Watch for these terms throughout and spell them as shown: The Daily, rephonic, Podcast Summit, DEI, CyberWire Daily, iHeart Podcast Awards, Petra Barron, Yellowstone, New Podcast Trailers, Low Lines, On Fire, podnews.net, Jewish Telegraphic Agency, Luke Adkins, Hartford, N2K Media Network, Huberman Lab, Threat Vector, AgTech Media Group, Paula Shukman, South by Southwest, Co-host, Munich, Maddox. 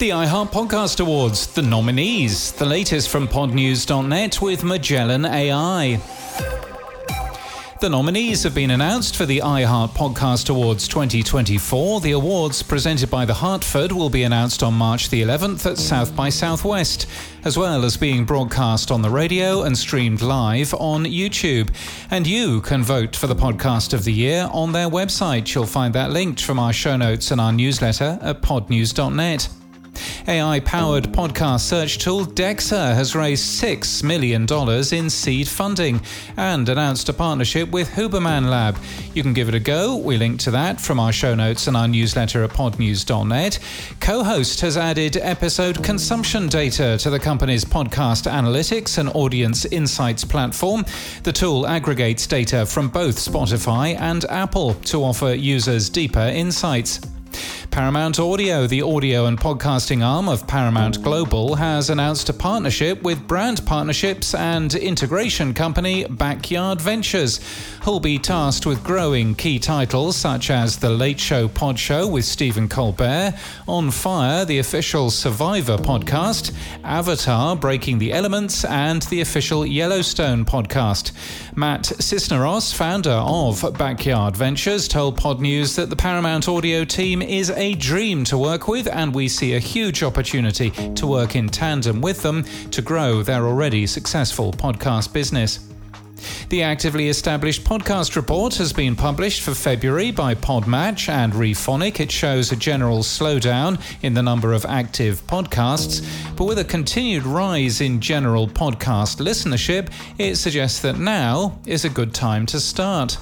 the iHeart Podcast Awards, the nominees, the latest from podnews.net with Magellan AI. The nominees have been announced for the iHeart Podcast Awards 2024. The awards presented by the Hartford will be announced on March the 11th at South by Southwest, as well as being broadcast on the radio and streamed live on YouTube. And you can vote for the podcast of the year on their website. You'll find that linked from our show notes and our newsletter at podnews.net. AI-powered podcast search tool Dexa has raised $6 million in seed funding and announced a partnership with Huberman Lab. You can give it a go. We link to that from our show notes and our newsletter at podnews.net. Co-host has added episode consumption data to the company's podcast analytics and audience insights platform. The tool aggregates data from both Spotify and Apple to offer users deeper insights. Paramount Audio, the audio and podcasting arm of Paramount Global, has announced a partnership with brand partnerships and integration company Backyard Ventures, who'll be tasked with growing key titles such as The Late Show Pod Show with Stephen Colbert, On Fire, the official Survivor podcast, Avatar, Breaking the Elements, and the official Yellowstone podcast. Matt Cisneros, founder of Backyard Ventures, told PodNews that the Paramount Audio team is a dream to work with, and we see a huge opportunity to work in tandem with them to grow their already successful podcast business. The Actively Established Podcast Report has been published for February by Podmatch and rephonic. It shows a general slowdown in the number of active podcasts, but with a continued rise in general podcast listenership, it suggests that now is a good time to start.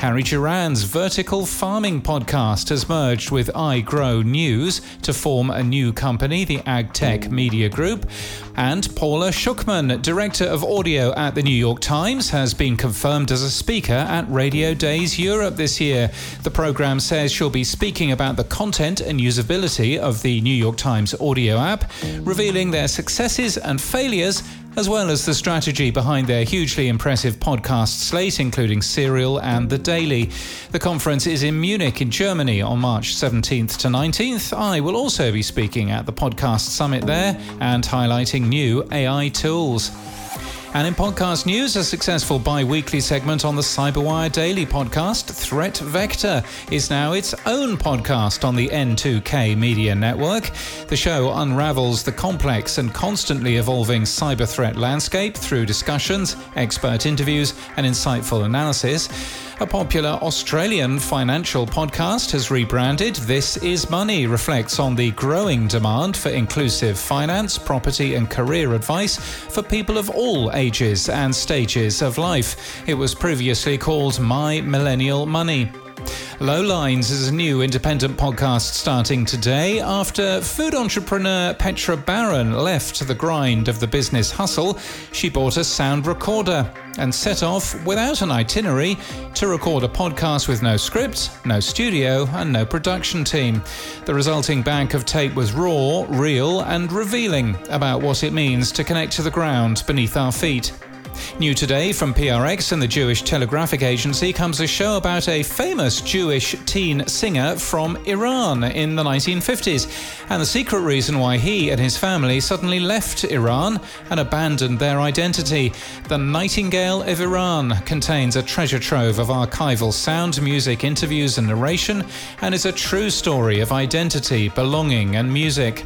Harry Duran's Vertical Farming podcast has merged with iGrow News to form a new company, the AgTech Media Group. And Paula Shukman, director of audio at the New York Times, has been confirmed as a speaker at Radio Days Europe this year. The program says she'll be speaking about the content and usability of the New York Times audio app, revealing their successes and failures, as well as the strategy behind their hugely impressive podcast slate, including Serial and The Daily. The conference is in Munich in Germany on March 17th to 19th. I will also be speaking at the Podcast Summit there and highlighting new AI tools. And in podcast news, a successful bi-weekly segment on the CyberWire Daily podcast, Threat Vector, is now its own podcast on the N2K Media Network. The show unravels the complex and constantly evolving cyber threat landscape through discussions, expert interviews, and insightful analysis. A popular Australian financial podcast has rebranded This Is Money, reflects on the growing demand for inclusive finance, property and career advice for people of all ages and stages of life. It was previously called My Millennial Money. Low Lines is a new independent podcast starting today after food entrepreneur Petra Barron left the grind of the business hustle. She bought a sound recorder and set off without an itinerary to record a podcast with no script, no studio and no production team. The resulting bank of tape was raw, real and revealing about what it means to connect to the ground beneath our feet. New today from PRX and the Jewish Telegraphic Agency comes a show about a famous Jewish teen singer from Iran in the 1950s and the secret reason why he and his family suddenly left Iran and abandoned their identity. The Nightingale of Iran contains a treasure trove of archival sound, music, interviews and narration, and is a true story of identity, belonging and music.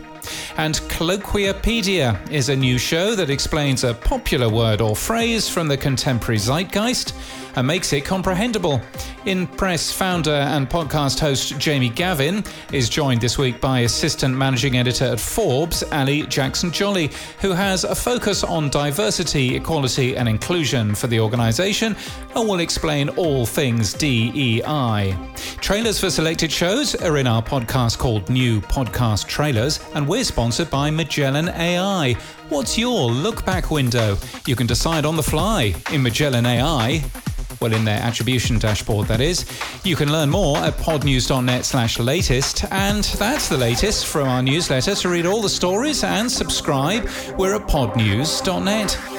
And Colloquiopedia is a new show that explains a popular word or phrase from the contemporary zeitgeist and makes it comprehensible. In Press founder and podcast host Jamie Gavin is joined this week by assistant managing editor at Forbes, Ali Jackson-Jolly, who has a focus on diversity, equality and inclusion for the organisation and will explain all things DEI. Trailers for selected shows are in our podcast called New Podcast Trailers, and we're sponsored by Magellan AI. What's your look-back window? You can decide on the fly in Magellan AI. Well, in their attribution dashboard, that is. You can learn more at podnews.net/latest. And that's the latest from our newsletter. To read all the stories and subscribe, we're at podnews.net.